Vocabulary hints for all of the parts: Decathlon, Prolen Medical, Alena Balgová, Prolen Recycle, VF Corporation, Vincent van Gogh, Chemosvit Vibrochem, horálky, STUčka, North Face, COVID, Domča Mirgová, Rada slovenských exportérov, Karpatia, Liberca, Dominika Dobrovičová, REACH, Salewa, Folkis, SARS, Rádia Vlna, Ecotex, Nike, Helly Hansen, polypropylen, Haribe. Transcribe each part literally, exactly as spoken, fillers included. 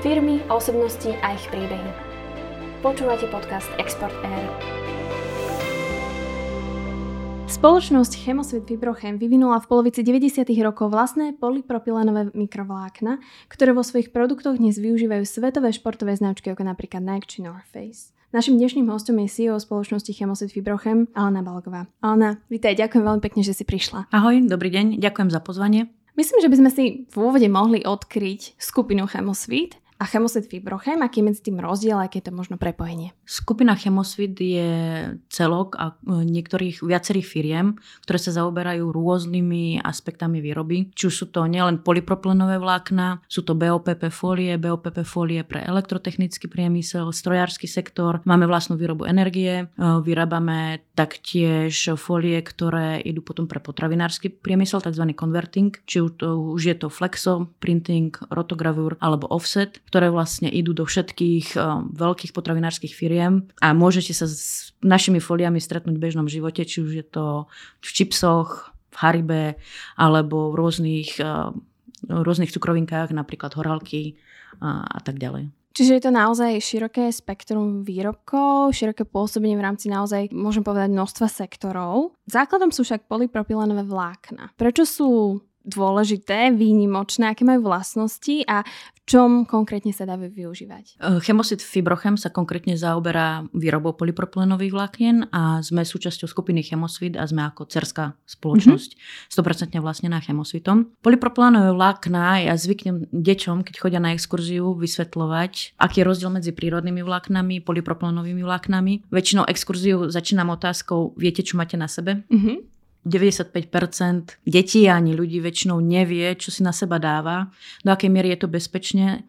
Firmy, osobnosti a ich príbehy. Počúvate podcast Export Air. Spoločnosť Chemosvit Vibrochem vyvinula v polovici deväťdesiatych rokov vlastné polypropylenové mikrovlákna, ktoré vo svojich produktoch dnes využívajú svetové športové značky ako napríklad Nike či North Face. Našim dnešným hostom je sí í ó spoločnosti Chemosvit Vibrochem Alena Balgová. Alena, vítaj, ďakujem veľmi pekne, že si prišla. Ahoj, dobrý deň, ďakujem za pozvanie. Myslím, že by sme si v úvode mohli odkryť skupinu Chemosvit a Chemosvit Vibrochem, aký je medzi tým rozdiel, aké je to možno prepojenie? Skupina Chemosvit je celok a niektorých viacerých firiem, ktoré sa zaoberajú rôznymi aspektami výroby. Či sú to nielen polypropylenové vlákna, sú to bé ó pé pé folie, bé ó pé pé folie pre elektrotechnický priemysel, strojársky sektor. Máme vlastnú výrobu energie, vyrábame taktiež folie, ktoré idú potom pre potravinársky priemysel, tzv. Converting, či už je to flexo, printing, rotogravúr alebo offset, ktoré vlastne idú do všetkých um, veľkých potravinárskych firiem a môžete sa s našimi foliami stretnúť v bežnom živote, či už je to v čipsoch, v haribe alebo v rôznych, uh, rôznych cukrovinkách, napríklad horálky uh, a tak ďalej. Čiže je to naozaj široké spektrum výrobkov, široké pôsobenie v rámci naozaj, môžem povedať, množstva sektorov. Základom sú však polypropylenové vlákna. Prečo sú dôležité, výnimočné, aké majú vlastnosti a v čom konkrétne sa dá využívať? Chemosvit Vibrochem sa konkrétne zaoberá výrobou polypropylenových vlákien a sme súčasťou skupiny Chemosvit a sme ako dcerská spoločnosť, mm-hmm. sto percent vlastnená Chemosvitom. Polypropylenové vlákna, ja zvyknem deťom, keď chodia na exkurziu, vysvetľovať, aký je rozdiel medzi prírodnými vláknami, polypropylenovými vláknami. Väčšinou exkurziu začínam otázkou, viete, čo máte na sebe? Mhm. deväťdesiatpäť percent detí ani ľudí väčšinou nevie, čo si na seba dáva, do akej miery je to bezpečne,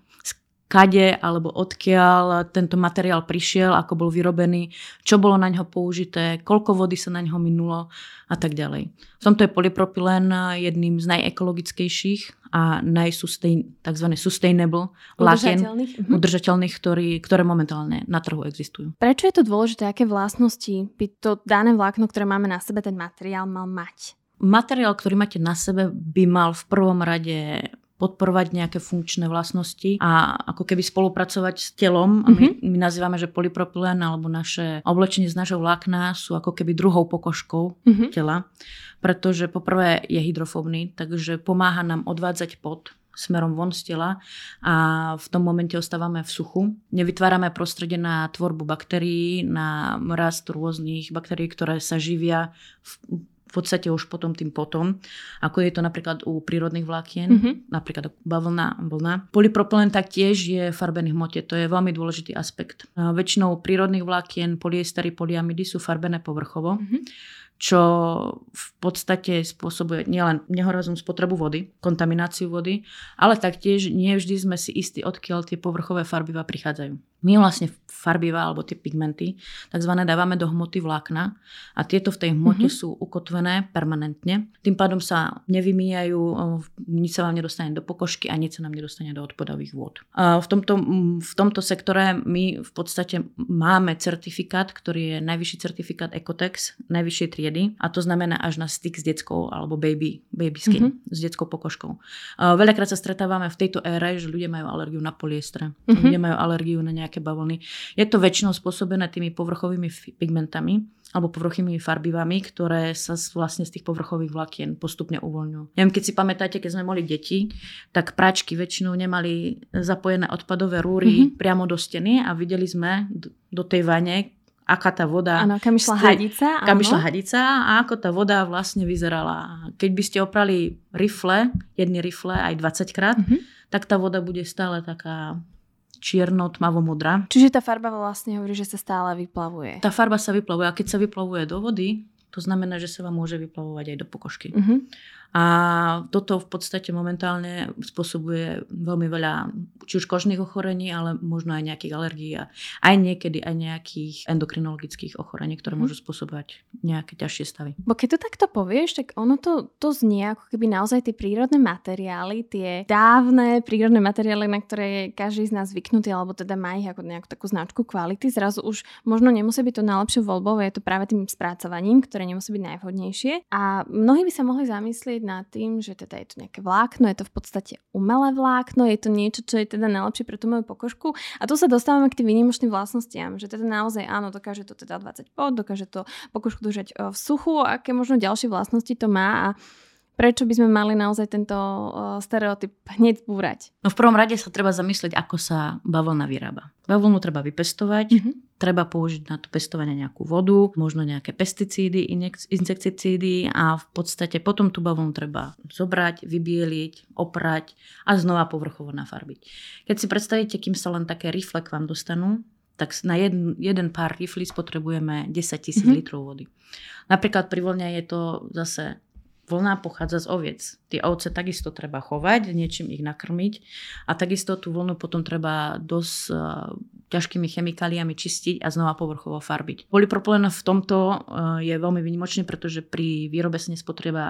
skade alebo odkiaľ tento materiál prišiel, ako bol vyrobený, čo bolo na ňo použité, koľko vody sa na ňo minulo a tak ďalej. V tomto je polypropylen jedným z najekologickejších a najsustain, tzv. Sustainable vlákien, udržateľných, udržateľných ktorý, ktoré momentálne na trhu existujú. Prečo je to dôležité? Aké vlastnosti by to dané vlákno, ktoré máme na sebe, ten materiál mal mať? Materiál, ktorý máte na sebe, by mal v prvom rade podporovať nejaké funkčné vlastnosti a ako keby spolupracovať s telom. Mm-hmm. My, my nazývame, že polypropylen alebo naše oblečenie z nášho vlákna sú ako keby druhou pokožkou mm-hmm. tela, pretože poprvé je hydrofóbny, takže pomáha nám odvádzať pot smerom von z tela a v tom momente ostávame v suchu. Nevytvárame prostredie na tvorbu baktérií, na rast rôznych baktérií, ktoré sa živia v v podstate už potom tým potom, ako je to napríklad u prírodných vlákien, mm-hmm. napríklad bavlna, vlna. Polypropylen taktiež je farbený v hmote, to je veľmi dôležitý aspekt. Väčšinou prírodných vlákien polyestery, polyamidy sú farbené povrchovo, mm-hmm. čo v podstate spôsobuje nielen nehoraznú spotrebu vody, kontamináciu vody, ale taktiež nie vždy sme si istí, odkiaľ tie povrchové farbivá prichádzajú. My vlastne farbivá alebo tie pigmenty takzvané dávame do hmoty vlákna a tieto v tej hmote mm-hmm. sú ukotvené permanentne. Tým pádom sa nevymýjajú, nič sa vám nedostane do pokožky a nič sa nám nedostane do odpadových vôd. V tomto, v tomto sektore my v podstate máme certifikát, ktorý je najvyšší certifikát Ecotex, najvyššej triedy a to znamená až na styk s detskou alebo baby, baby skin, mm-hmm. s detskou pokožkou. Veľakrát sa stretávame v tejto ére, že ľudia majú alergiu na poliestre, mm-hmm. ľudia majú alergiu na nejaké bavlny. Je to väčšinou spôsobené tými povrchovými pigmentami alebo povrchovými farbivami, ktoré sa vlastne z tých povrchových vlákien postupne uvoľňujú. Neviem, keď si pamätáte, keď sme boli deti, tak práčky väčšinou nemali zapojené odpadové rúry mm-hmm. priamo do steny a videli sme do tej vane, aká tá voda, ano, kam išla hadica, kam išla hadica a ako tá voda vlastne vyzerala. Keď by ste oprali rifle, jedny rifle aj dvadsaťkrát, mm-hmm. tak tá voda bude stále taká čierno, tmavo, modrá. Čiže tá farba vlastne hovorí, že sa stále vyplavuje. Tá farba sa vyplavuje a keď sa vyplavuje do vody, to znamená, že sa vám môže vyplavovať aj do pokožky. Mm-hmm. A toto v podstate momentálne spôsobuje veľmi veľa či už kožných ochorení, ale možno aj nejakých alergií a aj niekedy aj nejakých endokrinologických ochorení, ktoré mm-hmm. môžu spôsobovať nejaké ťažšie stavy. Bo keď to takto povieš, tak ono to, to znie ako keby naozaj tie prírodné materiály, tie dávne prírodné materiály, na ktoré je každý z nás zvyknutý, alebo teda má ich ako nejakú takú značku kvality, zrazu už možno nemusí byť to najlepšou voľbou, je to práve tým spracovaním, ktoré nemusí byť najvhodnejšie. A mnohí by sa mohli zamyslieť zamyslieť nad tým, že teda je to nejaké vlákno, je to v podstate umelé vlákno, je to niečo, čo je teda najlepšie pre tú moju pokožku. A tu sa dostávame k tým výnimočným vlastnostiam, že teda naozaj áno, dokáže to teda dvadsať pot, dokáže to pokožku držať v suchu, aké možno ďalšie vlastnosti to má a prečo by sme mali naozaj tento stereotyp hneď búrať? No v prvom rade sa treba zamyslieť, ako sa bavlna vyrába. Bavlnu treba vypestovať, mm-hmm. treba použiť na to pestovanie nejakú vodu, možno nejaké pesticídy, insekticídy a v podstate potom tú bavlnu treba zobrať, vybieliť, oprať a znova povrchovo nafarbiť. Keď si predstavíte, kým sa len také rifle k vám dostanú, tak na jeden, jeden pár riflí spotrebujeme desaťtisíc mm-hmm. litrov vody. Napríklad pri vlne je to zase... Vlna pochádza z oviec. Tie ovce takisto treba chovať, niečím ich nakrmiť a takisto tú vlnu potom treba dosť uh, ťažkými chemikáliami čistiť a znova povrchovo farbiť. Polypropylen v tomto uh, je veľmi výnimočný, pretože pri výrobe sa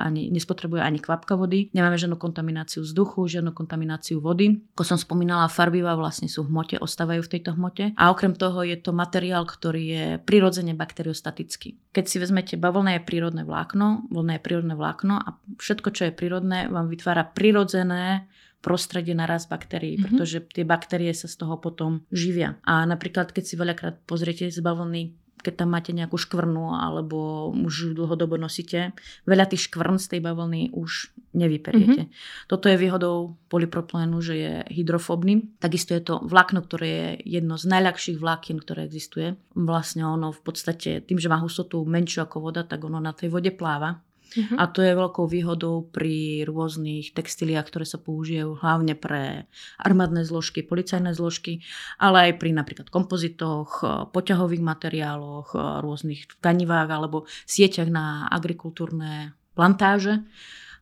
ani, nespotrebuje ani kvapka vody. Nemáme žiadnu kontamináciu vzduchu, žiadnu kontamináciu vody. Ako som spomínala, farbiva vlastne sú v hmote, ostávajú v tejto hmote a okrem toho je to materiál, ktorý je prirodzene bakteriostatický. Keď si vezmete bavlné je prírodné vlákno, vlna je prírodné vlákno a všetko, čo je prírodné, vám vytvára prirodzené prostredie na rast baktérií, mm-hmm. pretože tie baktérie sa z toho potom živia. A napríklad, keď si veľakrát pozriete z bavlny, keď tam máte nejakú škvrnu alebo už dlhodobo nosíte, veľa tých škvrn z tej bavlny už nevyperiete. Mm-hmm. Toto je výhodou polypropylenu, že je hydrofóbny. Takisto je to vlákno, ktoré je jedno z najľahších vlákien, ktoré existuje. Vlastne ono v podstate tým, že má hustotu menšiu ako voda, tak ono na tej vode pláva. Uh-huh. A to je veľkou výhodou pri rôznych textíliách, ktoré sa použijú hlavne pre armádne zložky, policajné zložky, ale aj pri napríklad kompozitoch, poťahových materiáloch, rôznych tkanivách alebo sieťach na agrikultúrne plantáže.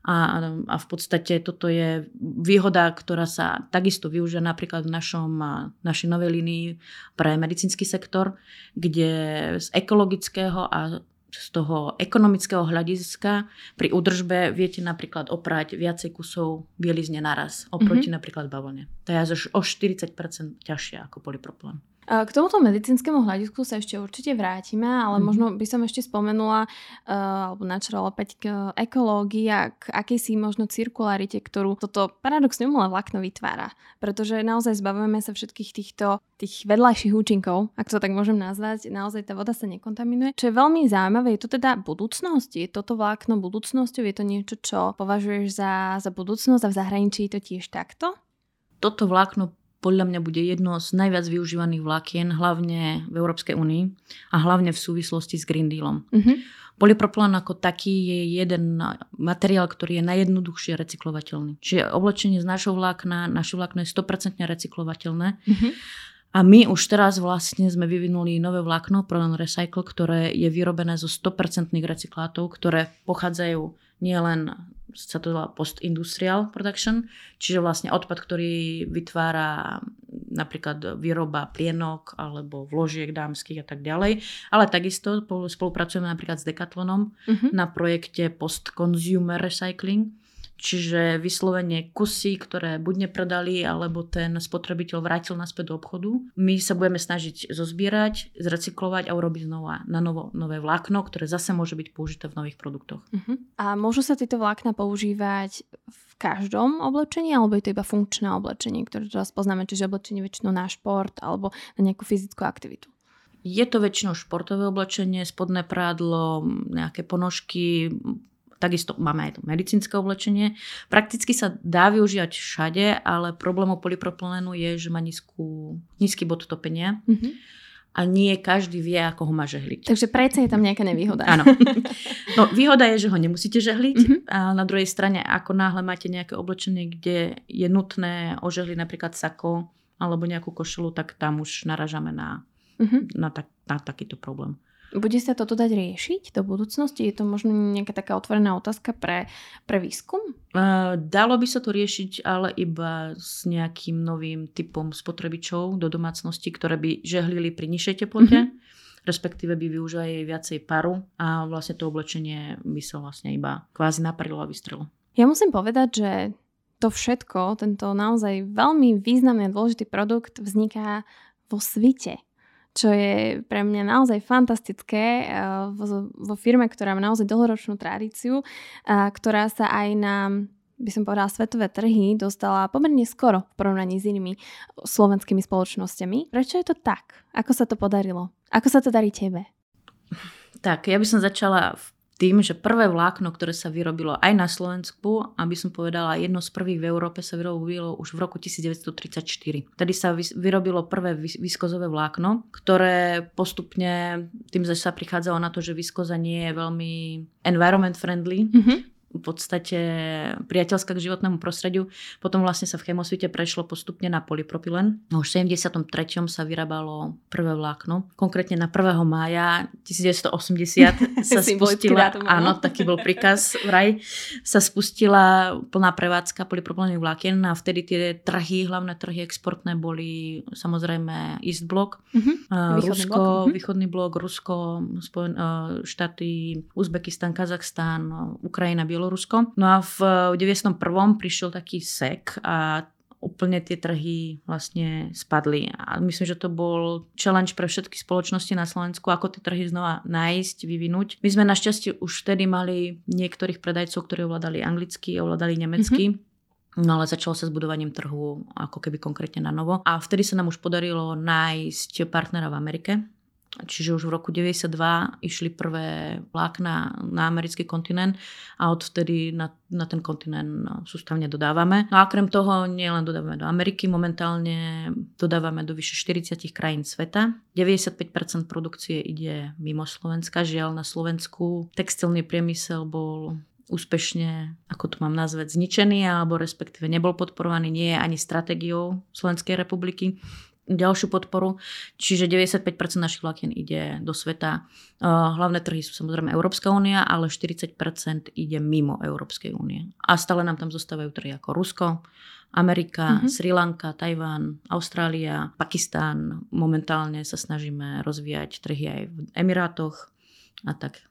A, a v podstate toto je výhoda, ktorá sa takisto využia napríklad v našom, našej novej línii pre medicínsky sektor, kde z ekologického a z toho ekonomického hľadiska pri údržbe viete napríklad oprať viacej kusov bielizne naraz oproti mm-hmm. napríklad bavlne. To je až o štyridsať percent ťažšie ako polypropylen. K tomuto medicínskemu hľadisku sa ešte určite vrátime, ale možno by som ešte spomenula, uh, alebo načrala opäť k ekológii a k akejsi možno cirkularite, ktorú toto paradoxne umelé vlákno vytvára. Pretože naozaj zbavujeme sa všetkých týchto tých vedľajších účinkov, ak to tak môžem nazvať, naozaj tá voda sa nekontaminuje. Čo je veľmi zaujímavé, je to teda budúcnosť, je toto vlákno budúcnosťou, je to niečo, čo považuješ za, za budúcnosť a v zahraničí je to tiež takto? Toto vlákno podľa mňa bude jedno z najviac využívaných vlákien, hlavne v Európskej únii a hlavne v súvislosti s Green Dealom. Mm-hmm. Polypropylen ako taký je jeden materiál, ktorý je najjednoduchšie recyklovateľný. Čiže oblečenie z našho vlákna, naše vlákno je sto percent recyklovateľné. Mm-hmm. A my už teraz vlastne sme vyvinuli nové vlákno, Prolen Recycle, ktoré je vyrobené zo sto percent recyklátov, ktoré pochádzajú nielen sa to volá post-industrial production, čiže vlastne odpad, ktorý vytvára napríklad výroba plienok alebo vložiek dámskych a tak ďalej. Ale takisto spolupracujeme napríklad s Decathlonom uh-huh. na projekte post-consumer recycling, čiže vyslovene kusy, ktoré buď nepredali, alebo ten spotrebiteľ vrátil naspäť do obchodu. My sa budeme snažiť zozbierať, zrecyklovať a urobiť znova na novo, nové vlákno, ktoré zase môže byť použité v nových produktoch. Uh-huh. A môžu sa tieto vlákna používať v každom oblečení, alebo je to iba funkčné oblečenie, ktoré teraz poznáme, čiže oblečenie väčšinou na šport alebo na nejakú fyzickú aktivitu? Je to väčšinou športové oblečenie, spodné prádlo, nejaké ponožky. Takisto máme aj to medicínske oblečenie. Prakticky sa dá využívať všade, ale problémom polypropylenu je, že má nízku, nízky bod topenia. Mm-hmm. A nie každý vie, ako ho má žehliť. Takže prečo je tam nejaká nevýhoda? Áno. No, výhoda je, že ho nemusíte žehliť. Mm-hmm. A na druhej strane, ako náhle máte nejaké oblečenie, kde je nutné ožehliť napríklad sako alebo nejakú košelu, tak tam už naražame na, mm-hmm. na, tak, na takýto problém. Bude sa toto dať riešiť do budúcnosti? Je to možno nejaká taká otvorená otázka pre, pre výskum? Uh, dalo by sa to riešiť, ale iba s nejakým novým typom spotrebičov do domácnosti, ktoré by žehlili pri nižšej teplote, mm-hmm. respektíve by využívali viacej paru a vlastne to oblečenie by sa vlastne iba kvázi naparilo a vystrelo. Ja musím povedať, že to všetko, tento naozaj veľmi významný a dôležitý produkt vzniká vo svite. čo je pre mňa naozaj fantastické vo firme, ktorá má naozaj dlhoročnú tradíciu, ktorá sa aj na, by som povedala, svetové trhy dostala pomerne skoro v porovnaní s inými slovenskými spoločnosťami. Prečo je to tak? Ako sa to podarilo? Ako sa to darí tebe? Tak, ja by som začala tým, že prvé vlákno, ktoré sa vyrobilo aj na Slovensku, aby som povedala, jedno z prvých v Európe, sa vyrobilo už v roku devätnásť tridsaťštyri. Tedy sa vyrobilo prvé viskozové vlákno, ktoré postupne, tým, že sa prichádzalo na to, že viskoza nie je veľmi environment friendly, mm-hmm. v podstate priateľská k životnému prostrediu. Potom vlastne sa v Chemosvite prešlo postupne na polypropylen. Už v sedemdesiatom treťom sa vyrábalo prvé vlákno. Konkrétne na prvého mája devätnásť osemdesiat sa spustila, áno, taký bol príkaz vraj, sa spustila plná prevádzka polypropylených vlákien a vtedy tie trhy, hlavné trhy exportné boli samozrejme East Block, uh-huh. východný Rusko, blok. Uh-huh. východný blok, Rusko, Spojen, štáty, Uzbekistan, Kazachstan, Ukrajina, Bielorussko. Rusko. No a v deväťdesiatom prvom prišiel taký sek a úplne tie trhy vlastne spadli. A myslím, že to bol challenge pre všetky spoločnosti na Slovensku, ako tie trhy znova nájsť, vyvinúť. My sme našťastie už vtedy mali niektorých predajcov, ktorí ovládali anglicky, ovládali nemecky. Mm-hmm. No ale začalo sa s budovaním trhu ako keby konkrétne na novo. A vtedy sa nám už podarilo nájsť partnera v Amerike. Čiže už v roku deväťdesiatdva išli prvé vlákna na americký kontinent a odvtedy na, na ten kontinent sústavne dodávame. No a krem toho nielen dodávame do Ameriky, momentálne dodávame do vyše štyridsať krajín sveta. deväťdesiatpäť percent produkcie ide mimo Slovenska. Žiaľ, na Slovensku textilný priemysel bol úspešne, ako to mám nazvať, zničený alebo respektíve nebol podporovaný, nie je ani stratégiou Slovenskej republiky. Ďalšiu podporu, čiže deväťdesiatpäť percent našich vlákien ide do sveta. Hlavné trhy sú samozrejme Európska únia, ale štyridsať percent ide mimo Európskej únie. A stále nám tam zostávajú trhy ako Rusko, Amerika, mm-hmm. Sri Lanka, Tajván, Austrália, Pakistán. Momentálne sa snažíme rozvíjať trhy aj v Emirátoch a tak.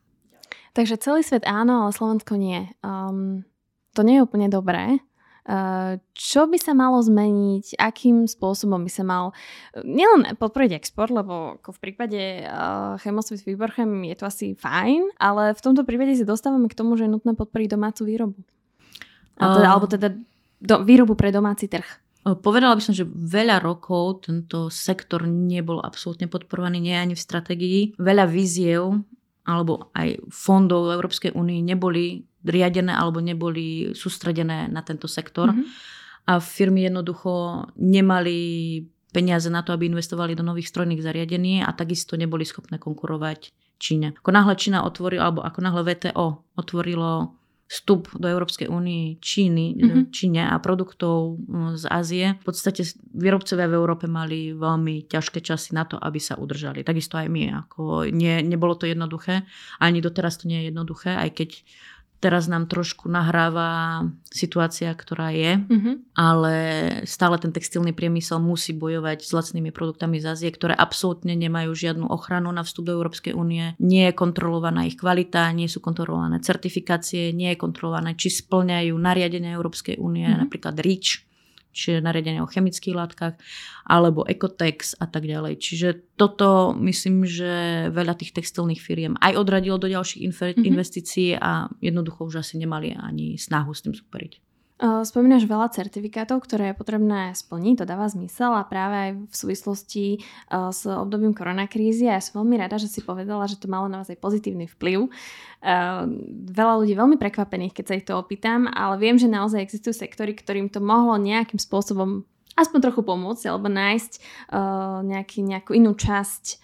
Takže celý svet áno, ale Slovensko nie. Um, to nie je úplne dobré. Čo by sa malo zmeniť, akým spôsobom by sa mal nielen podporiť export, lebo ako v prípade Chemosvit Vibrochem je to asi fajn, ale v tomto prípade si dostávame k tomu, že je nutné podporiť domácu výrobu. A teda, uh, alebo teda do, výrobu pre domáci trh. Povedala by som, že veľa rokov tento sektor nebol absolútne podporovaný, nie ani v stratégii. Veľa víziev alebo aj fondov Európskej únie neboli riadené alebo neboli sústredené na tento sektor. Mm-hmm. A firmy jednoducho nemali peniaze na to, aby investovali do nových strojných zariadení a takisto neboli schopné konkurovať Číne. Ako náhle Čína otvorila, alebo ako náhle vé té ó otvorilo vstup do Európskej únie Číny, mm-hmm. Číne a produktov z Ázie, v podstate výrobcovia v Európe mali veľmi ťažké časy na to, aby sa udržali. Takisto aj my. Ako nie, nebolo to jednoduché. Ani doteraz to nie je jednoduché, aj keď teraz nám trošku nahráva situácia, ktorá je, mm-hmm. ale stále ten textilný priemysel musí bojovať s lacnými produktami z Ázie, ktoré absolútne nemajú žiadnu ochranu na vstup do Európskej únie. Nie je kontrolovaná ich kvalita, nie sú kontrolované certifikácie, nie je kontrolované, či splňajú nariadenia Európskej únie, mm-hmm. napríklad REACH, čiže nariadenia o chemických látkach, alebo Ecotex a tak ďalej. Čiže toto myslím, že veľa tých textilných firiem aj odradilo do ďalších infer- mm-hmm. investícií a jednoducho už asi nemali ani snahu s tým superiť. Spomínaš veľa certifikátov, ktoré je potrebné splniť, to dáva zmysel a práve aj v súvislosti s obdobím koronakrízy a ja som veľmi rada, že si povedala, že to malo naozaj pozitívny vplyv. Veľa ľudí veľmi prekvapených, keď sa ich to opýtam, ale viem, že naozaj existujú sektory, ktorým to mohlo nejakým spôsobom aspoň trochu pomôcť alebo nájsť nejaký, nejakú inú časť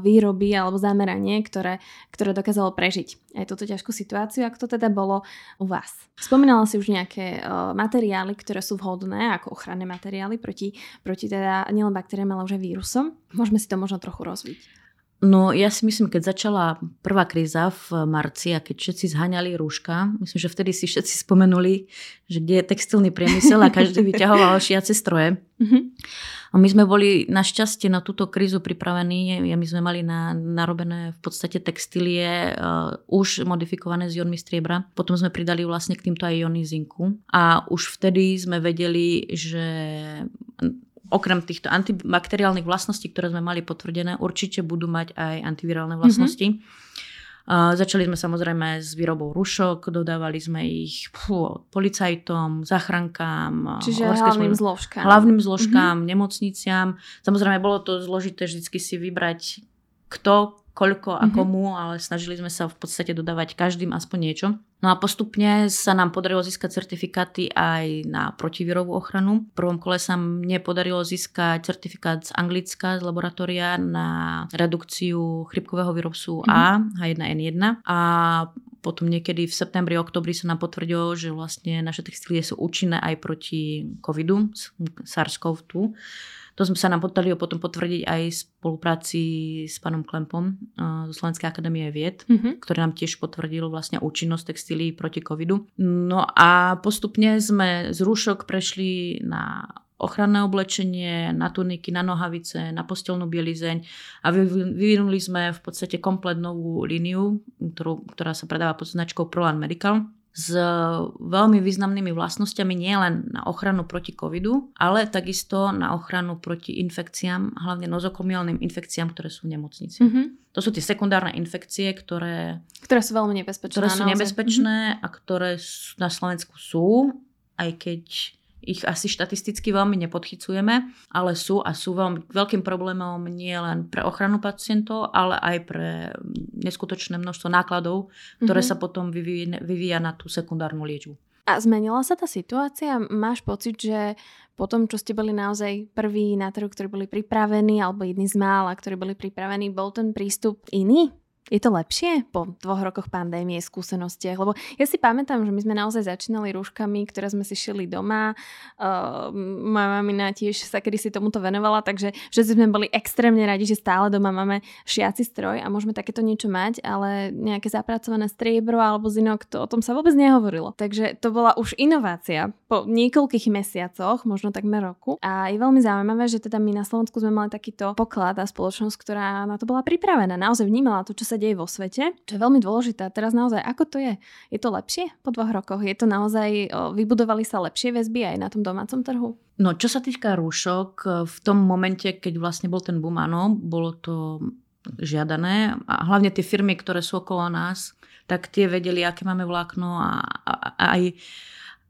výroby alebo zameranie, ktoré, ktoré dokázalo prežiť aj túto ťažkú situáciu, ako to teda bolo u vás. Spomínala si už nejaké uh, materiály, ktoré sú vhodné ako ochranné materiály proti, proti teda nielen baktériám, ale už aj vírusom. Môžeme si to možno trochu rozviť. No ja si myslím, keď začala prvá kríza v marci a keď všetci zhaňali rúška, myslím, že vtedy si všetci spomenuli, že kde je textilný priemysel a každý vyťahoval šiace stroje. Mm-hmm. A my sme boli našťastie na túto krízu pripravení. My sme mali na, narobené v podstate textílie uh, už modifikované z jónmi striebra. Potom sme pridali vlastne k týmto aj jóny zinku. A už vtedy sme vedeli, že okrem týchto antibakteriálnych vlastností, ktoré sme mali potvrdené, určite budú mať aj antivirálne vlastnosti. Mm-hmm. Uh, začali sme samozrejme s výrobou rušok, dodávali sme ich pfú, policajtom, záchrankám, čiže hlavným zložkám, hlavným zložkám mm-hmm. nemocniciam. Samozrejme bolo to zložité vždy si vybrať kto, koľko a komu, mm-hmm. ale snažili sme sa v podstate dodávať každým aspoň niečo. No a postupne sa nám podarilo získať certifikáty aj na protivírovú ochranu. V prvom kole sa mne podarilo získať certifikát z Anglicka, z laboratória na redukciu chrypkového vírusu mm-hmm. A, há jeden en jeden. A potom niekedy v septembri, oktobri sa nám potvrdilo, že vlastne naše textílie sú účinné aj proti covidu, SARS-cov dva. To sme sa nám podarilo potom potvrdiť aj v spolupráci s pánom Klempom uh, zo Slovenskej akadémie vied, mm-hmm. ktorý nám tiež potvrdil vlastne účinnosť textílií proti covidu. No a postupne sme z rúšok prešli na ochranné oblečenie, na tuniky, na nohavice, na posteľnú bielizeň a vyvinuli sme v podstate komplet novú líniu, ktorú, ktorá sa predáva pod značkou Prolen Medical, s veľmi významnými vlastnosťami nielen na ochranu proti covidu, ale takisto na ochranu proti infekciám, hlavne nozokomiálnym infekciám, ktoré sú v nemocnici. Mm-hmm. To sú tie sekundárne infekcie, ktoré, ktoré sú veľmi nebezpečné, ktoré sú nebezpečné mm-hmm. a ktoré na Slovensku sú, aj keď ich asi štatisticky veľmi nepodchycujeme, ale sú a sú veľmi veľkým problémom nie len pre ochranu pacientov, ale aj pre neskutočné množstvo nákladov, ktoré mm-hmm. sa potom vyvíja, vyvíja na tú sekundárnu liečbu. A zmenila sa tá situácia? Máš pocit, že po tom, čo ste boli naozaj prví na trhu, ktorí boli pripravení, alebo jedni z mála, ktorí boli pripravení, bol ten prístup iný? Je to lepšie po dvoch rokoch pandémie, skúsenostiach? Lebo ja si pamätám, že my sme naozaj začínali rúškami, ktoré sme si šili doma. Uh, moja mamina tiež sa kedysi tomuto venovala, takže všetci sme boli extrémne radi, že stále doma máme šiaci stroj a môžeme takéto niečo mať, ale nejaké zapracované striebro alebo zinok, to, o tom sa vôbec nehovorilo. Takže to bola už inovácia po niekoľkých mesiacoch, možno takmer roku. A je veľmi zaujímavé, že teda my na Slovensku sme mali takýto poklad a spoločnosť, ktorá na to bola pripravená, naozaj vnímala to, čo sa deje vo svete, čo je veľmi dôležité. Teraz naozaj, ako to je? Je to lepšie po dvoch rokoch? Je to naozaj, vybudovali sa lepšie väzby aj na tom domácom trhu? No, čo sa týka rúšok, v tom momente, keď vlastne bol ten boom, áno, bolo to žiadané a hlavne tie firmy, ktoré sú okolo nás, tak tie vedeli, aké máme vlákno a, a, a aj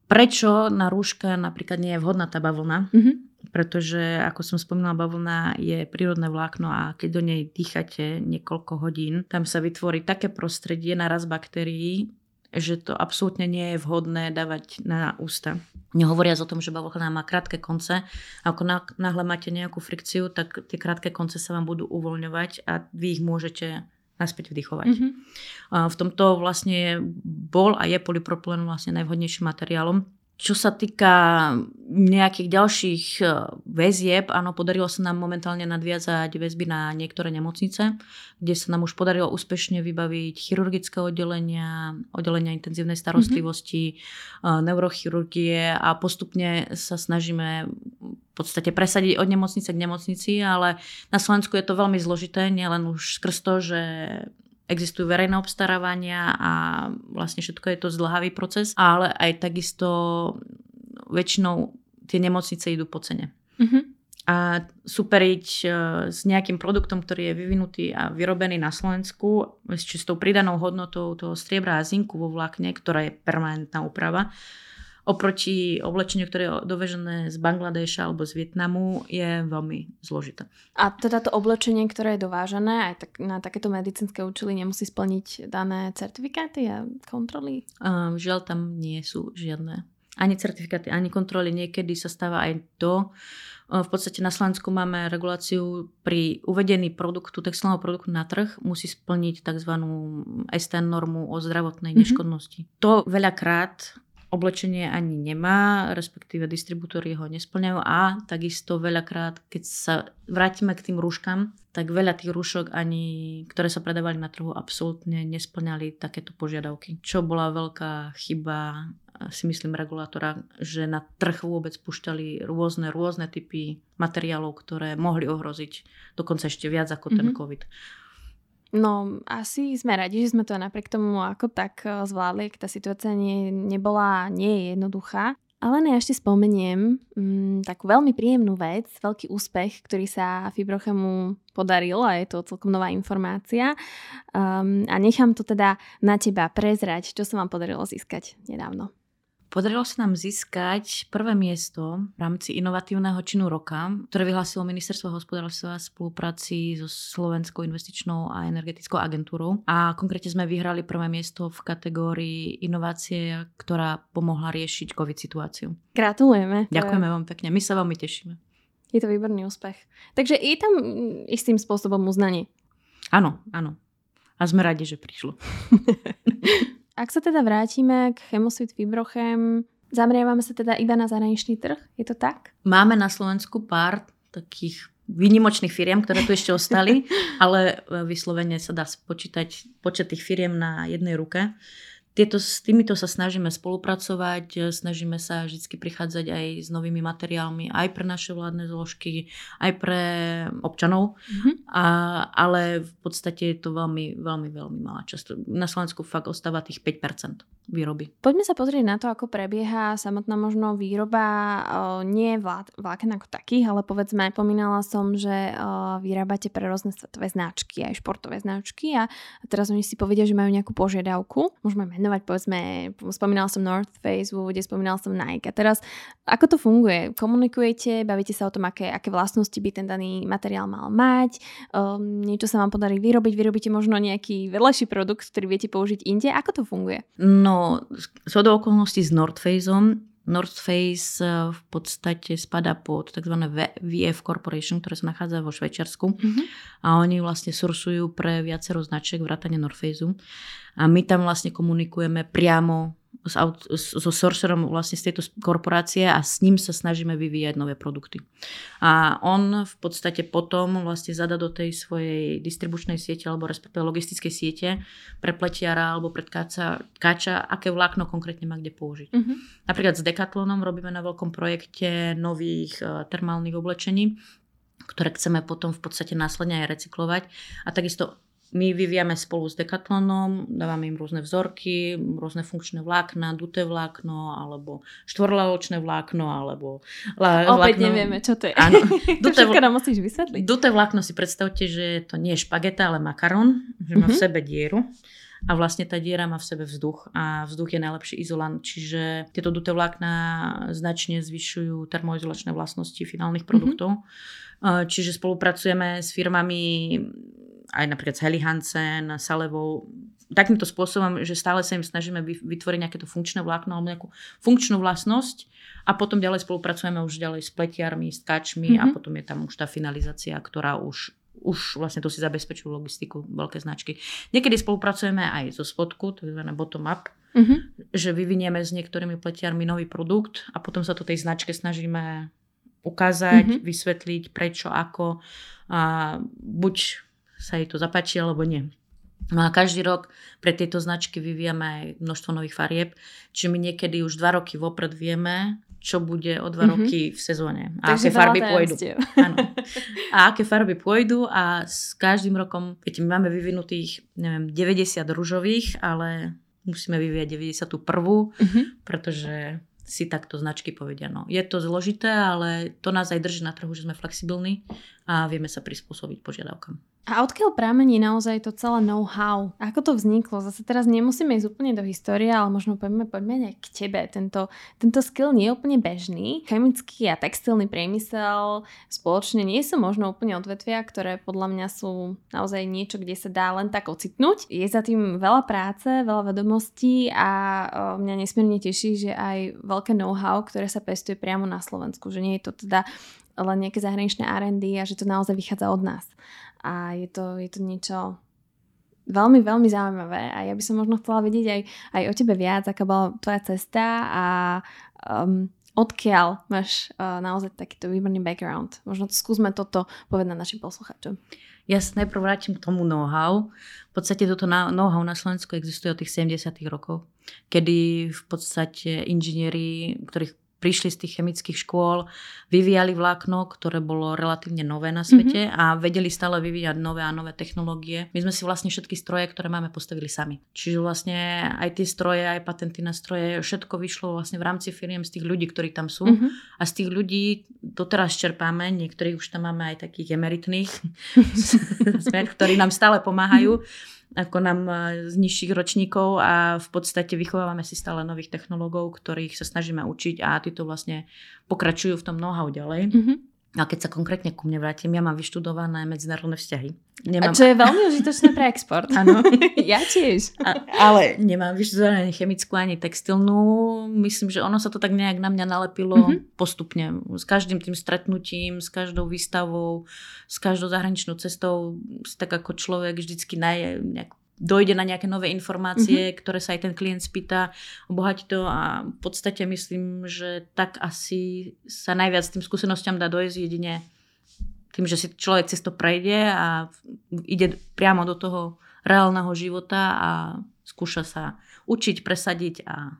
prečo na rúška napríklad nie je vhodná tá bavlna. Mm-hmm. Pretože, ako som spomínala, bavlna je prírodné vlákno a keď do nej dýchate niekoľko hodín, tam sa vytvorí také prostredie naraz baktérií, že to absolútne nie je vhodné dávať na ústa. Nehovoriac o tom, že bavlna má krátke konce. Ako náhle máte nejakú frikciu, tak tie krátke konce sa vám budú uvoľňovať a vy ich môžete naspäť vdychovať. Mm-hmm. V tomto vlastne bol a je polypropylen vlastne najvhodnejším materiálom. Čo sa týka nejakých ďalších väzieb, áno, podarilo sa nám momentálne nadviazať väzby na niektoré nemocnice, kde sa nám už podarilo úspešne vybaviť chirurgické oddelenia, oddelenia intenzívnej starostlivosti, mm-hmm. neurochirurgie a postupne sa snažíme v podstate presadiť od nemocnice k nemocnici, ale na Slovensku je to veľmi zložité, nielen už skrz to, že existujú verejné obstarávania a vlastne všetko je to zdlhavý proces, ale aj takisto väčšinou tie nemocnice idú po cene. Mm-hmm. A superiť s nejakým produktom, ktorý je vyvinutý a vyrobený na Slovensku, s čistou pridanou hodnotou toho striebra a zinku vo vlákne, ktorá je permanentná úprava, oproti oblečeniu, ktoré je dovežené z Bangladeša alebo z Vietnamu, je veľmi zložité. A teda to oblečenie, ktoré je dovážené, aj tak, na takéto medicínske účely nemusí splniť dané certifikáty a kontroly? Um, žiaľ, tam nie sú žiadne. Ani certifikáty, ani kontroly. Niekedy sa stáva aj to. V podstate na Slovensku máme reguláciu pri uvedení produktu, textilného produktu na trh, musí splniť tzv. es té en normu o zdravotnej mm-hmm. neškodnosti. To veľakrát oblečenie ani nemá, respektíve distribútori ho nesplňajú a takisto veľakrát, keď sa vrátime k tým rúškam, tak veľa tých rúšok, ani, ktoré sa predávali na trhu, absolútne nesplňali takéto požiadavky. Čo bola veľká chyba, si myslím, regulátora, že na trh vôbec púšťali rôzne, rôzne typy materiálov, ktoré mohli ohroziť dokonca ešte viac ako ten mm-hmm. COVID. No, asi sme radi, že sme to napriek tomu ako tak zvládli, keď tá situácia nie, nebola, nie je jednoduchá. Alena, ja ešte spomeniem mm, takú veľmi príjemnú vec, veľký úspech, ktorý sa Fibrochemu podaril a je to celkom nová informácia. Um, a nechám to teda na teba prezrať, čo sa vám podarilo získať nedávno. Podarilo sa nám získať prvé miesto v rámci inovatívneho činu roka, ktoré vyhlásilo Ministerstvo hospodárstva v spolupráci so Slovenskou investičnou a energetickou agentúrou. A konkrétne sme vyhrali prvé miesto v kategórii inovácie, ktorá pomohla riešiť COVID situáciu. Gratulujeme. Ďakujeme vám pekne. My sa veľmi tešíme. Je to výborný úspech. Takže je tam istým spôsobom uznanie. Áno, áno. A sme radi, že prišlo. Ak sa teda vrátime k Chemosvit Vibrochem, zameriavame sa teda iba na zahraničný trh? Je to tak? Máme na Slovensku pár takých výnimočných firiem, ktoré tu ešte ostali, ale vyslovene sa dá spočítať počet tých firiem na jednej ruke. Tieto, s týmito sa snažíme spolupracovať, snažíme sa vždy prichádzať aj s novými materiálmi, aj pre naše vládne zložky, aj pre občanov, mm-hmm. a, ale v podstate je to veľmi, veľmi, veľmi malá časť. Na Slovensku fakt ostáva tých päť percent výroby. Poďme sa pozrieť na to, ako prebieha samotná možno výroba, nie vláken ako takých, ale povedzme, pomínala som, že vyrábate pre rôzne svetové značky, aj športové značky a teraz oni si povedia, že majú nejakú požiadavku, môžeme mať povedzme, spomínal som North Face, v úvode spomínal som Nike. A teraz, ako to funguje? Komunikujete, bavíte sa o tom, aké, aké vlastnosti by ten daný materiál mal mať, um, niečo sa vám podarí vyrobiť, vyrobíte možno nejaký vedľajší produkt, ktorý viete použiť inde. Ako to funguje? No, sú do okolností s North Faceom. North Face v podstate spadá pod tzv. vé ef Corporation, ktoré sa nachádza vo Švajčiarsku. Mm-hmm. A oni vlastne sursujú pre viacero značiek vrátane North Faceu. A my tam vlastne komunikujeme priamo s aut- so sourcerom vlastne z tejto korporácie a s ním sa snažíme vyvíjať nové produkty. A on v podstate potom vlastne zada do tej svojej distribučnej siete alebo respektíve logistickej siete pre pletiara alebo pre tkáča, tkáča aké vlákno konkrétne má kde použiť. Mm-hmm. Napríklad s Decathlonom robíme na veľkom projekte nových uh, termálnych oblečení, ktoré chceme potom v podstate následne aj recyklovať. A takisto my vyvíjame spolu s Decathlonom, dávame im rôzne vzorky, rôzne funkčné vlákna, duté vlákno, alebo štvorľaločné vlákno, alebo... Lá, Opäť vlákno. Nevieme, čo to je. Áno, duté všetko nám musíš vysvetliť. Duté vlákno si predstavte, že to nie je špageta, ale makaron, že má v sebe dieru. A vlastne tá diera má v sebe vzduch a vzduch je najlepší izolant, čiže tieto duté vlákna značne zvyšujú termoizolačné vlastnosti finálnych produktov. Mm-hmm. Čiže spolupracujeme s firmami aj napríklad s Helly Hansen, Salewou, takýmto spôsobom, že stále sa im snažíme vytvoriť nejaké to funkčné vlákno alebo nejakú funkčnú vlastnosť a potom ďalej spolupracujeme už ďalej s pletiarmi, s tkačmi, mm-hmm. a potom je tam už tá finalizácia, ktorá už Už vlastne to si zabezpečujú logistiku veľké značky. Niekedy spolupracujeme aj zo spodku, to je znamená bottom up, mm-hmm. že vyvinieme s niektorými pletiarmi nový produkt a potom sa to tej značke snažíme ukázať, mm-hmm. vysvetliť prečo, ako. A buď sa jej to zapáči, alebo nie. No a každý rok pre tieto značky vyvíjame množstvo nových farieb, čiže my niekedy už dva roky vopred vieme, čo bude o dva mm-hmm. roky v sezóne. A takže aké farby pôjdu. Áno. A aké farby pôjdu a s každým rokom, viete, my máme vyvinutých, neviem, deväťdesiat ružových, ale musíme vyvíjať deväťdesiatjeden, mm-hmm. pretože si takto značky povedia. No, je to zložité, ale to nás aj drží na trhu, že sme flexibilní a vieme sa prispôsobiť požiadavkám. A odkiaľ pramení naozaj to celé know-how? Ako to vzniklo? Zase teraz nemusíme ísť úplne do histórie, ale možno poďme, poďme k tebe. Tento, tento skill nie je úplne bežný. Chemický a textilný priemysel spoločne nie sú možno úplne odvetvia, ktoré podľa mňa sú naozaj niečo, kde sa dá len tak ocitnúť. Je za tým veľa práce, veľa vedomostí a mňa nesmierne teší, že aj veľké know-how, ktoré sa pestuje priamo na Slovensku. Že nie je to teda len nejaké zahraničné er end dé a že to naozaj vychádza od nás. A je to, je to niečo veľmi, veľmi zaujímavé. A ja by som možno chcela vedieť aj, aj o tebe viac, aká bola tvoja cesta a um, odkiaľ máš uh, naozaj takýto výborný background. Možno skúsme toto povedať našim poslucháčom. Ja sa najprv vrátim k tomu know-how. V podstate toto know-how na Slovensku existuje od tých sedemdesiatych rokov, kedy v podstate inžinieri, ktorých prišli z tých chemických škôl, vyvíjali vlákno, ktoré bolo relatívne nové na svete mm-hmm. a vedeli stále vyvíjať nové a nové technológie. My sme si vlastne všetky stroje, ktoré máme, postavili sami. Čiže vlastne aj tie stroje, aj patenty na stroje, všetko vyšlo vlastne v rámci firiem z tých ľudí, ktorí tam sú. Mm-hmm. A z tých ľudí doteraz čerpáme, niektorých už tam máme aj takých emeritných, ktorí nám stále pomáhajú. Ako nám z nižších ročníkov a v podstate vychovávame si stále nových technológov, ktorých sa snažíme učiť a títo vlastne pokračujú v tom know-how ďalej. Mm-hmm. A keď sa konkrétne ku mne vrátim, ja mám vyštudované medzinárodné vzťahy. Nemám... A čo je veľmi užitočné pre export. Áno. Ja tiež. A, ale nemám vyštudované chemickú ani textilnú. Myslím, že ono sa to tak nejak na mňa nalepilo mm-hmm. postupne. S každým tým stretnutím, s každou výstavou, s každou zahraničnou cestou, tak ako človek vždycky nájde nejakú dojde na nejaké nové informácie, mm-hmm. ktoré sa aj ten klient spýta, obohatí to a v podstate myslím, že tak asi sa najviac tým skúsenosťam dá dojsť jedine tým, že si človek cez to prejde a ide priamo do toho reálneho života a skúša sa učiť, presadiť a,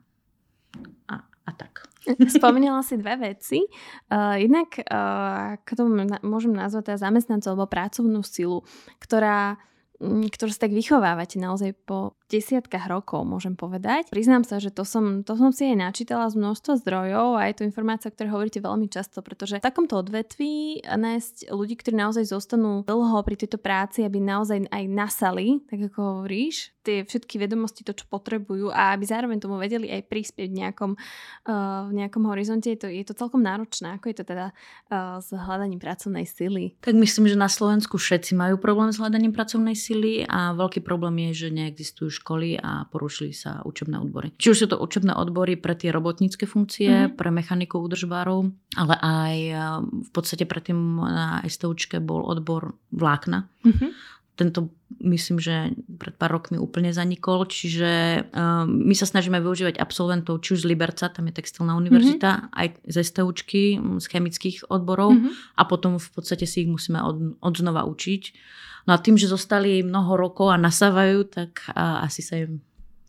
a, a tak. Spomínala si dve veci. Uh, jednak, uh, ako to môžem nazvať, teda zamestnancov alebo pracovnú silu, ktorá ktorú sa tak vychovávate naozaj po desiatkách rokov, môžem povedať. Priznám sa, že to som, to som si aj načítala z množstva zdrojov a je to informácia, o ktorej hovoríte veľmi často, pretože v takomto odvetví nájsť ľudí, ktorí naozaj zostanú dlho pri tejto práci, aby naozaj aj nasali, tak ako hovoríš, tie všetky vedomosti, to, čo potrebujú a aby zároveň tomu vedeli aj prispieť v nejakom, uh, v nejakom horizonte. Je to, je to celkom náročné. Ako je to teda uh, s hľadaním pracovnej sily? Tak myslím, že na Slovensku všetci majú problém s hľadaním pracovnej sily a veľký problém je, že neexistujú školy a porušili sa učebné odbory. Či už sú to učebné odbory pre tie robotnícke funkcie, mm-hmm. pre mechanikov, údržbárov, ale aj v podstate predtým na STUčke bol odbor vlákna. Mm-hmm. Tento, myslím, že pred pár rokmi úplne zanikol, čiže um, my sa snažíme využívať absolventov či už z Liberca, tam je textilná univerzita, mm-hmm. aj z STUčky, z chemických odborov mm-hmm. a potom v podstate si ich musíme od, odznova učiť. No a tým, že zostali mnoho rokov a nasávajú, tak uh, asi sa im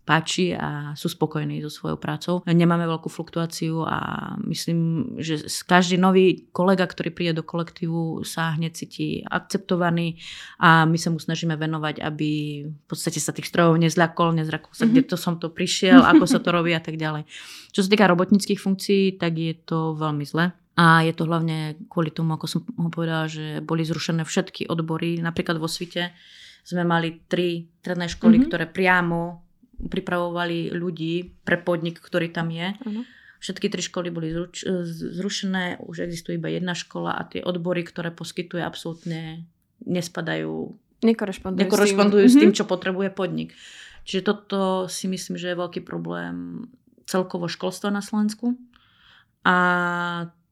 páči a sú spokojní so svojou prácou. Nemáme veľkú fluktuáciu a myslím, že každý nový kolega, ktorý príde do kolektívu, sa hneď cíti akceptovaný a my sa mu snažíme venovať, aby v podstate sa tých strojov nezľakol, nezrakol sa, mm-hmm. kde to som to prišiel, ako sa to robí a tak ďalej. Čo sa týka robotníckých funkcií, tak je to veľmi zle. A je to hlavne kvôli tomu, ako som ho povedala, že boli zrušené všetky odbory. Napríklad vo Svite sme mali tri tredné školy, mm-hmm. ktoré priamo pripravovali ľudí pre podnik, ktorý tam je. Uh-huh. Všetky tri školy boli zruč- zrušené, už existuje iba jedna škola a tie odbory, ktoré poskytuje, absolútne nespadajú, nekorešpondujú, nekorešpondujú s, tým. s tým, čo potrebuje podnik. Čiže toto si myslím, že je veľký problém celkovo školstva na Slovensku a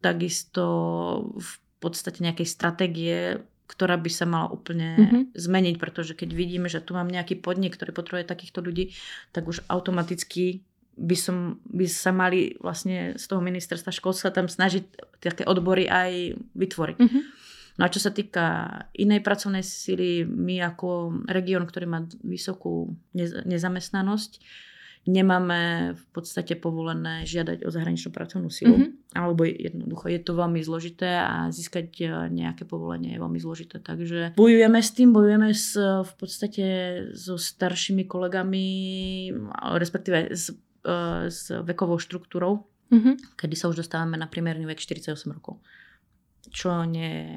takisto v podstate nejakej stratégie, ktorá by sa mala úplne mm-hmm. zmeniť, pretože keď vidíme, že tu mám nejaký podnik, ktorý potrebuje takýchto ľudí, tak už automaticky by, som, by sa mali vlastne z toho ministerstva školstva tam snažiť také odbory aj vytvoriť. Mm-hmm. No a čo sa týka inej pracovnej sily, my ako región, ktorý má vysokú nez- nezamestnanosť, nemáme v podstate povolené žiadať o zahraničnú pracovnú silu. Mm-hmm. Alebo jednoducho je to veľmi zložité a získať nejaké povolenie je veľmi zložité. Takže bojujeme s tým, bojujeme s, v podstate so staršími kolegami, respektíve s, s vekovou štruktúrou, mm-hmm. kedy sa už dostávame na priemerný vek štyridsaťosem rokov. Čo nie je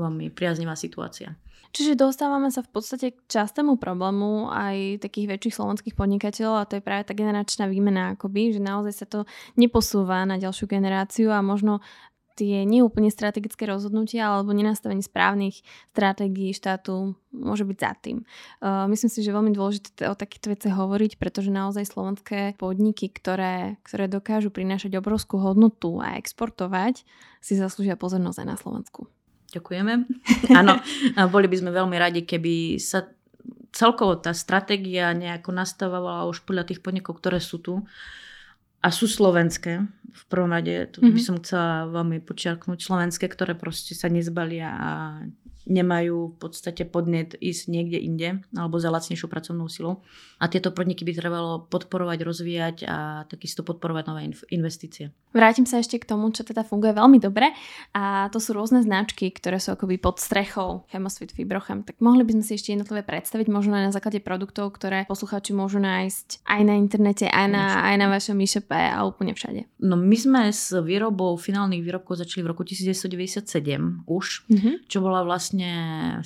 veľmi priaznivá situácia. Čiže dostávame sa v podstate k častému problému aj takých väčších slovenských podnikateľov a to je práve tá generačná výmena akoby, že naozaj sa to neposúva na ďalšiu generáciu a možno tie neúplne strategické rozhodnutia alebo nenastavenie správnych stratégií štátu môže byť za tým. Uh, myslím si, že je veľmi dôležité o takýchto veciach hovoriť, pretože naozaj slovenské podniky, ktoré, ktoré dokážu prinášať obrovskú hodnotu a exportovať, si zaslúžia pozornosť aj na Slovensku. Ďakujeme. Áno, boli by sme veľmi radi, keby sa celkovo tá stratégia nejako nastavila už podľa tých podnikov, ktoré sú tu a sú slovenské. V prvom rade to by som chcela veľmi počiarknúť, slovenské, ktoré proste sa nezbalia a nemajú v podstate podnet ísť niekde inde alebo za lacnejšou pracovnou silou. A tieto podniky by trebalo podporovať, rozvíjať a takisto podporovať nové investície. Vrátim sa ešte k tomu, čo teda funguje veľmi dobre, a to sú rôzne značky, ktoré sú akoby pod strechou Chemosvit Vibrochem. Tak mohli by sme si ešte jednotlivé predstaviť, možno aj na základe produktov, ktoré poslucháči môžu nájsť aj na internete, aj na, aj na vašom e-shope a úplne všade. No my sme s výrobou finálnych výrobkov začali v roku devätnásťstodeväťdesiatsedem už, mm-hmm. čo bola vlastne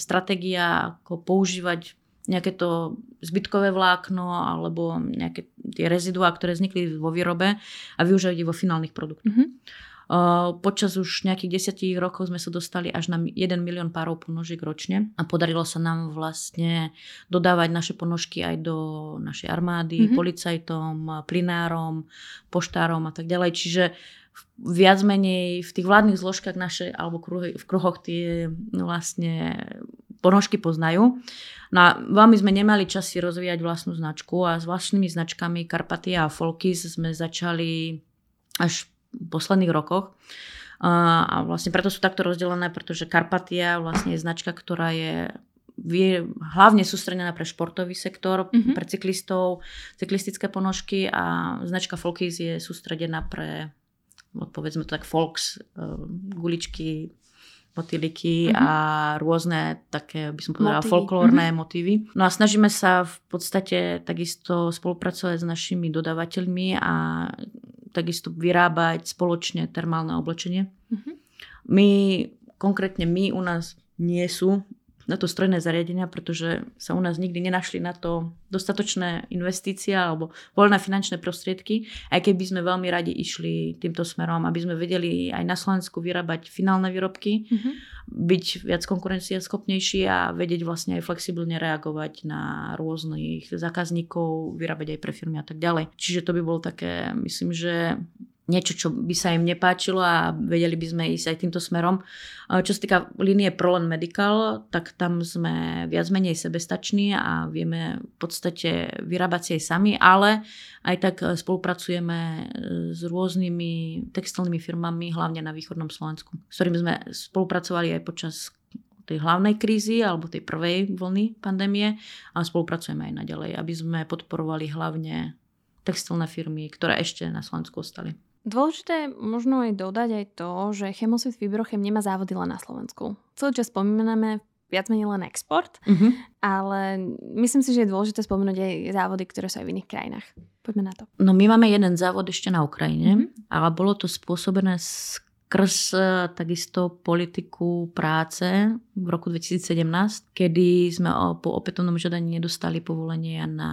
stratégia, ako používať nejaké to zbytkové vlákno alebo nejaké tie reziduá, ktoré vznikli vo výrobe, a využívať ich vo finálnych produktoch. Mm-hmm. Uh, počas už nejakých desiatich rokov sme sa dostali až na jeden milión párov ponožiek ročne a podarilo sa nám vlastne dodávať naše ponožky aj do našej armády, mm-hmm. policajtom, plinárom, poštárom a tak ďalej. Čiže viac menej v tých vládnych zložkách naše, alebo kruhy, v kruhoch tie vlastne ponožky poznajú. No a veľmi sme nemali čas si rozvíjať vlastnú značku a s vlastnými značkami Karpatia a Folkis sme začali až v posledných rokoch. A vlastne preto sú takto rozdelené, pretože Karpatia vlastne je značka, ktorá je hlavne sústredená pre športový sektor, mm-hmm. pre cyklistov, cyklistické ponožky, a značka Folkis je sústredená pre, povedzme to tak, folks, guličky, motýliky uh-huh. a rôzne také, by som povedala, motívy. folklórne uh-huh. motívy. No a snažíme sa v podstate takisto spolupracovať s našimi dodávateľmi a takisto vyrábať spoločne termálne oblečenie. Uh-huh. My, konkrétne my, u nás nie sú na to strojné zariadenia, pretože sa u nás nikdy nenašli na to dostatočné investície alebo voľné finančné prostriedky, aj keby sme veľmi radi išli týmto smerom, aby sme vedeli aj na Slovensku vyrábať finálne výrobky, mm-hmm. byť viac konkurencieschopnejší a vedieť vlastne aj flexibilne reagovať na rôznych zákazníkov, vyrábať aj pre firmy a tak ďalej. Čiže to by bolo také, myslím, že niečo, čo by sa im nepáčilo a vedeli by sme ísť aj týmto smerom. Čo sa týka línie Prolen Medical, tak tam sme viac menej sebestační a vieme v podstate vyrábať si aj sami, ale aj tak spolupracujeme s rôznymi textilnými firmami, hlavne na východnom Slovensku, s ktorými sme spolupracovali aj počas tej hlavnej krízy alebo tej prvej vlny pandémie, a spolupracujeme aj naďalej, aby sme podporovali hlavne textilné firmy, ktoré ešte na Slovensku ostali. Dôležité možno aj dodať aj to, že Chemosvit Vibrochem nemá závody len na Slovensku. Celý čas spomíname viac menej len export, uh-huh. ale myslím si, že je dôležité spomenúť aj závody, ktoré sú aj v iných krajinách. Poďme na to. No my máme jeden závod ešte na Ukrajine, uh-huh. ale bolo to spôsobené skrz takisto politiku práce v roku dvetisícsedemnásť, kedy sme po opätovnom žiadaní nedostali povolenia na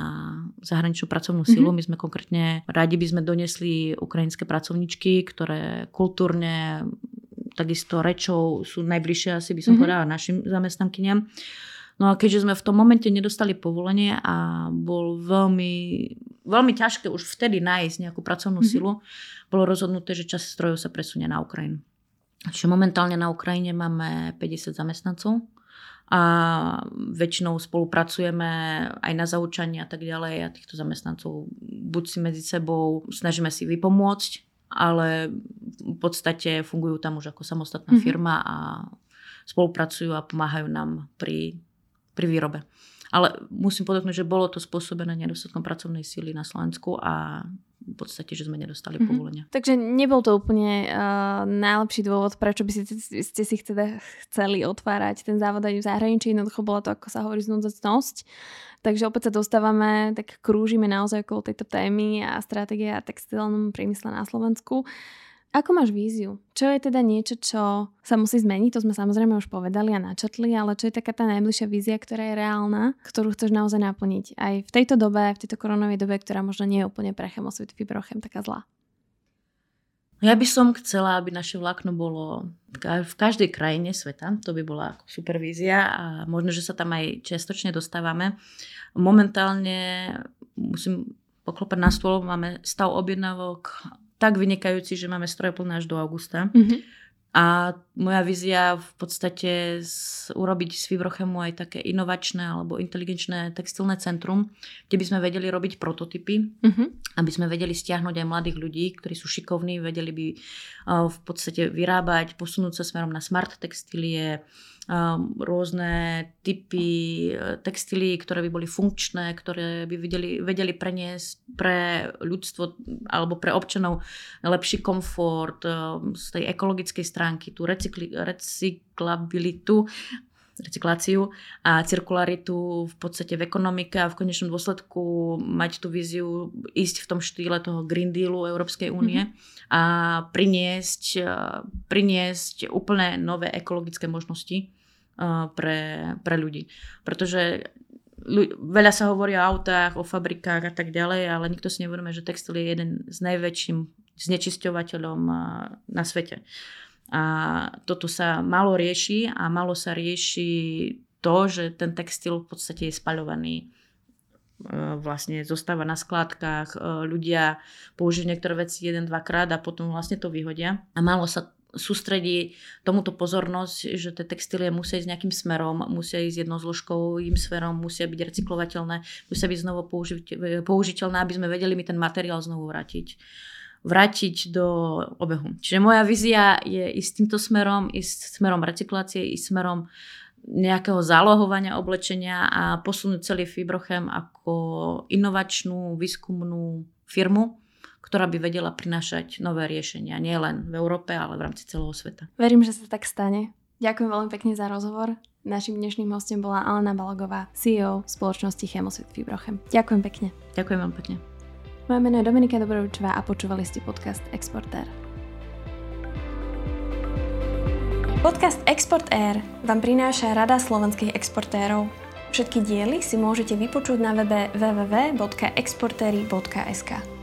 zahraničnú pracovnú silu. Mm-hmm. My sme konkrétne, radi by sme doniesli ukrajinské pracovničky, ktoré kultúrne, takisto rečou sú najbližšie, asi by som mm-hmm. povedala, našim zamestnankyniam. No a keďže sme v tom momente nedostali povolenie a bol veľmi, veľmi ťažké už vtedy nájsť nejakú pracovnú mm-hmm. silu, bolo rozhodnuté, že časť strojov sa presunie na Ukrajinu. Čiže momentálne na Ukrajine máme päťdesiat zamestnancov a väčšinou spolupracujeme aj na zaučanie a tak ďalej, a týchto zamestnancov buď si medzi sebou snažíme si vypomôcť, ale v podstate fungujú tam už ako samostatná mm-hmm. firma a spolupracujú a pomáhajú nám pri pri výrobe. Ale musím podotknúť, že bolo to spôsobené nedostatkom pracovnej síly na Slovensku a v podstate, že sme nedostali mm-hmm. povolenia. Takže nebol to úplne uh, najlepší dôvod, prečo by si, ste si chceli, chceli otvárať ten závod aj v zahraničí. Jednoducho bola to, ako sa hovorí, znúdecnosť. Takže opäť sa dostávame, tak krúžime naozaj okolo tejto témy a stratégie a textilnom priemysle na Slovensku. Ako máš víziu? Čo je teda niečo, čo sa musí zmeniť? To sme samozrejme už povedali a načrtli, ale čo je taká tá najbližšia vízia, ktorá je reálna, ktorú chceš naozaj naplniť? Aj v tejto dobe, v tejto koronovej dobe, ktorá možno nie je úplne pre Chemosvit Vibrochem taká zlá. Ja by som chcela, aby naše vlákno bolo v každej krajine sveta. To by bola super vízia a možno, že sa tam aj čiastočne dostávame. Momentálne musím poklopať na stôl, máme stav objednávok tak vynikajúci, že máme stroje plné až do augusta. Mm-hmm. A moja vízia v podstate z, urobiť z Vibrochemu aj také inovačné alebo inteligenčné textilné centrum, kde by sme vedeli robiť prototypy, mm-hmm. aby sme vedeli stiahnuť aj mladých ľudí, ktorí sú šikovní, vedeli by uh, v podstate vyrábať, posunúť sa smerom na smart textílie, um, rôzne typy textílií, ktoré by boli funkčné, ktoré by vedeli, vedeli preniesť pre ľudstvo alebo pre občanov lepší komfort um, z tej ekologickej strany, tú recykli, recyklabilitu, recykláciu a cirkularitu v podstate v ekonomike a v konečnom dôsledku mať tú víziu ísť v tom štýle toho Green Dealu Európskej únie mm-hmm. a priniesť, priniesť úplne nové ekologické možnosti pre, pre ľudí. Pretože veľa sa hovorí o autách, o fabrikách a tak ďalej, ale nikto si nevedomuje, že textil je jeden z najväčším znečisťovateľom na svete. A toto sa málo rieši a málo sa rieši to, že ten textil v podstate je spaľovaný. Vlastne zostáva na skládkach, ľudia použijú niektoré veci jeden, dvakrát a potom vlastne to vyhodia. A málo sa sústredí tomuto pozornosť, že tie textílie musia ísť nejakým smerom, musia ísť jednozložkovým smerom, musia byť recyklovateľné, musia byť znovu použi- použiteľné, aby sme vedeli mi ten materiál znovu vrátiť. vrátiť do obehu. Čiže moja vízia je ísť týmto smerom, ísť smerom recyklácie, ísť smerom nejakého zálohovania oblečenia a posunúť celý Vibrochem ako inovačnú výskumnú firmu, ktorá by vedela prinášať nové riešenia, nie len v Európe, ale v rámci celého sveta. Verím, že sa tak stane. Ďakujem veľmi pekne za rozhovor. Naším dnešným hostom bola Alena Balgová, sí í ou spoločnosti Chemosvit Vibrochem. Ďakujem pekne. Ďakujem vám pekne. Moje meno je Dominika Dobrovičová a počúvali ste podcast Exportér. Podcast Exportér vám prináša Rada slovenských exportérov. Všetky diely si môžete vypočuť na webe w w w bodka exportéri bodka es ka.